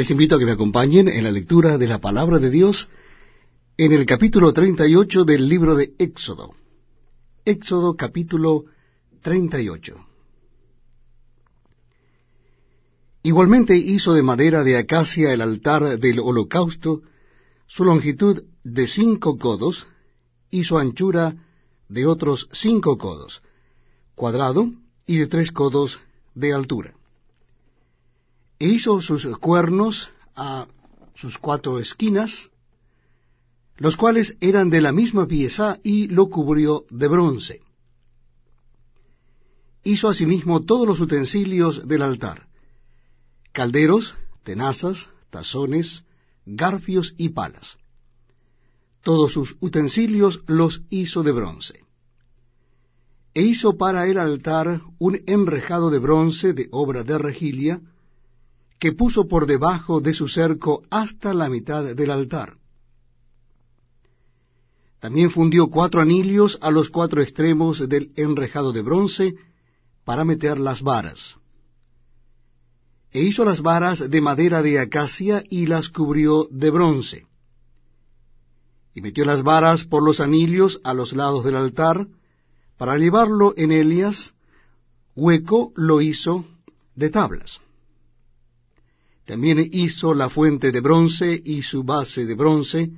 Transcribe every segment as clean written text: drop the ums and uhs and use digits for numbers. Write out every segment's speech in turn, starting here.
Les invito a que me acompañen en la lectura de la Palabra de Dios en el capítulo 38 del libro de Éxodo. Éxodo capítulo 38. Igualmente hizo de madera de acacia el altar del holocausto, su longitud de 5 codos y su anchura de otros 5 codos, cuadrado y de 3 codos de altura. E hizo sus cuernos a sus 4 esquinas, los cuales eran de la misma pieza, y lo cubrió de bronce. Hizo asimismo todos los utensilios del altar: calderos, tenazas, tazones, garfios y palas. Todos sus utensilios los hizo de bronce. E hizo para el altar un enrejado de bronce de obra de regilia, que puso por debajo de su cerco hasta la mitad del altar. También fundió 4 anillos a los 4 extremos del enrejado de bronce para meter las varas. E hizo las varas de madera de acacia y las cubrió de bronce. Y metió las varas por los anillos a los lados del altar, para llevarlo en ellas, hueco lo hizo de tablas. También hizo la fuente de bronce y su base de bronce,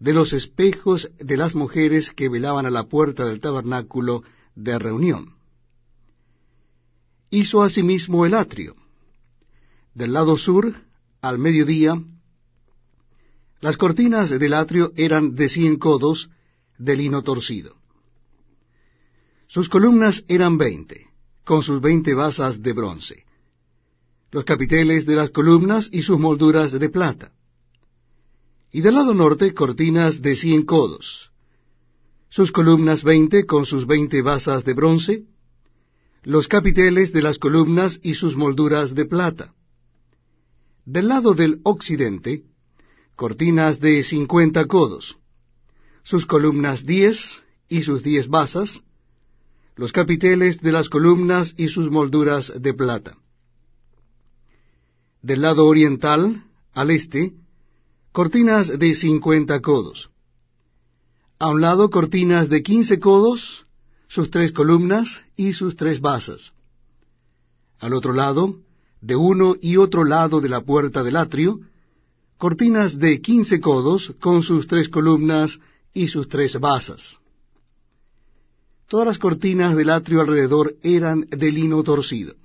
de los espejos de las mujeres que velaban a la puerta del tabernáculo de reunión. Hizo asimismo el atrio. Del lado sur, al mediodía, las cortinas del atrio eran de 100 codos de lino torcido. Sus columnas eran 20, con sus 20 basas de bronce, los capiteles de las columnas y sus molduras de plata. Y del lado norte, cortinas de 100 codos, sus columnas 20 con sus 20 basas de bronce, los capiteles de las columnas y sus molduras de plata. Del lado del occidente, cortinas de 50 codos, sus columnas 10 y sus 10 basas, los capiteles de las columnas y sus molduras de plata. Del lado oriental, al este, cortinas de 50 codos. A un lado, cortinas de 15 codos, sus 3 columnas y sus 3 basas. Al otro lado, de uno y otro lado de la puerta del atrio, cortinas de 15 codos con sus 3 columnas y sus 3 basas. Todas las cortinas del atrio alrededor eran de lino torcido.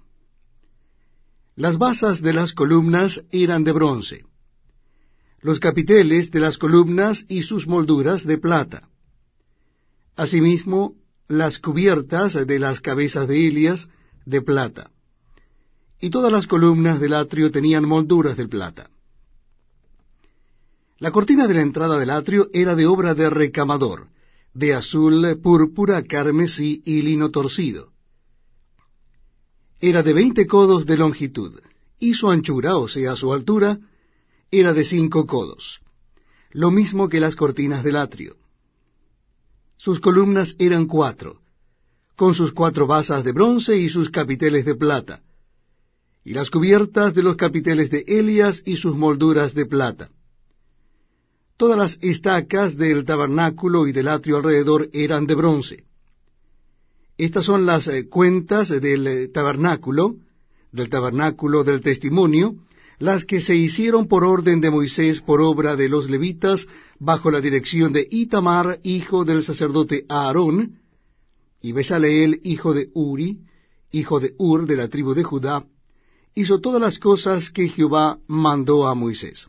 Las basas de las columnas eran de bronce, los capiteles de las columnas y sus molduras de plata. Asimismo, las cubiertas de las cabezas de ellas de plata, y todas las columnas del atrio tenían molduras de plata. La cortina de la entrada del atrio era de obra de recamador, de azul, púrpura, carmesí y lino torcido. Era de 20 codos de longitud, y su anchura, o sea, su altura, era de 5 codos, lo mismo que las cortinas del atrio. Sus columnas eran 4, con sus 4 basas de bronce y sus capiteles de plata, y las cubiertas de los capiteles de Elías y sus molduras de plata. Todas las estacas del tabernáculo y del atrio alrededor eran de bronce. Estas son las cuentas del tabernáculo del testimonio, las que se hicieron por orden de Moisés por obra de los levitas, bajo la dirección de Itamar, hijo del sacerdote Aarón, y Bezaleel, hijo de Uri, hijo de Ur, de la tribu de Judá, hizo todas las cosas que Jehová mandó a Moisés.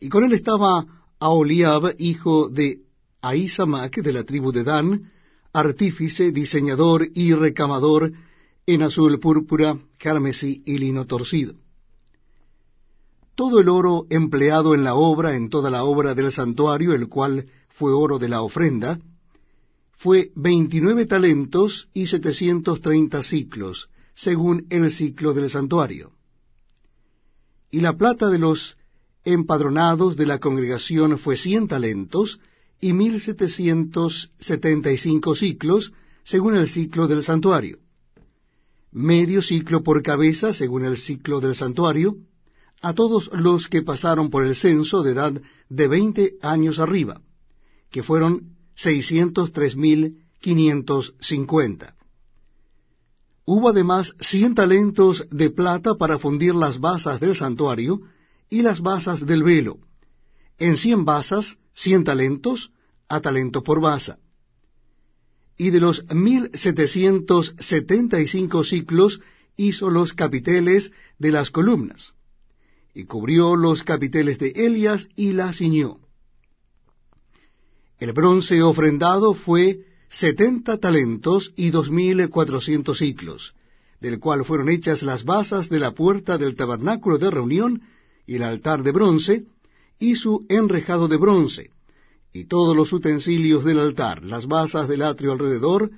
Y con él estaba Aholiab, hijo de Ahisamac, de la tribu de Dan, artífice, diseñador y recamador en azul, púrpura, carmesí y lino torcido. Todo el oro empleado en la obra, en toda la obra del santuario, el cual fue oro de la ofrenda, fue 29 talentos y 730 siclos, según el ciclo del santuario. Y la plata de los empadronados de la congregación fue 100 talentos, y 1775 siclos, según el ciclo del santuario. Medio ciclo por cabeza, según el ciclo del santuario, a todos los que pasaron por el censo de edad de 20 años arriba, que fueron 603.550. Hubo además 100 talentos de plata para fundir las basas del santuario y las basas del velo, en 100 basas, 100 talentos, a talento por basa. Y de los 1.775 siclos hizo los capiteles de las columnas, y cubrió los capiteles de Elias y las ciñó. El bronce ofrendado fue 70 talentos y 2.400 siclos, del cual fueron hechas las basas de la puerta del tabernáculo de reunión y el altar de bronce, y su enrejado de bronce, y todos los utensilios del altar, las basas del atrio alrededor,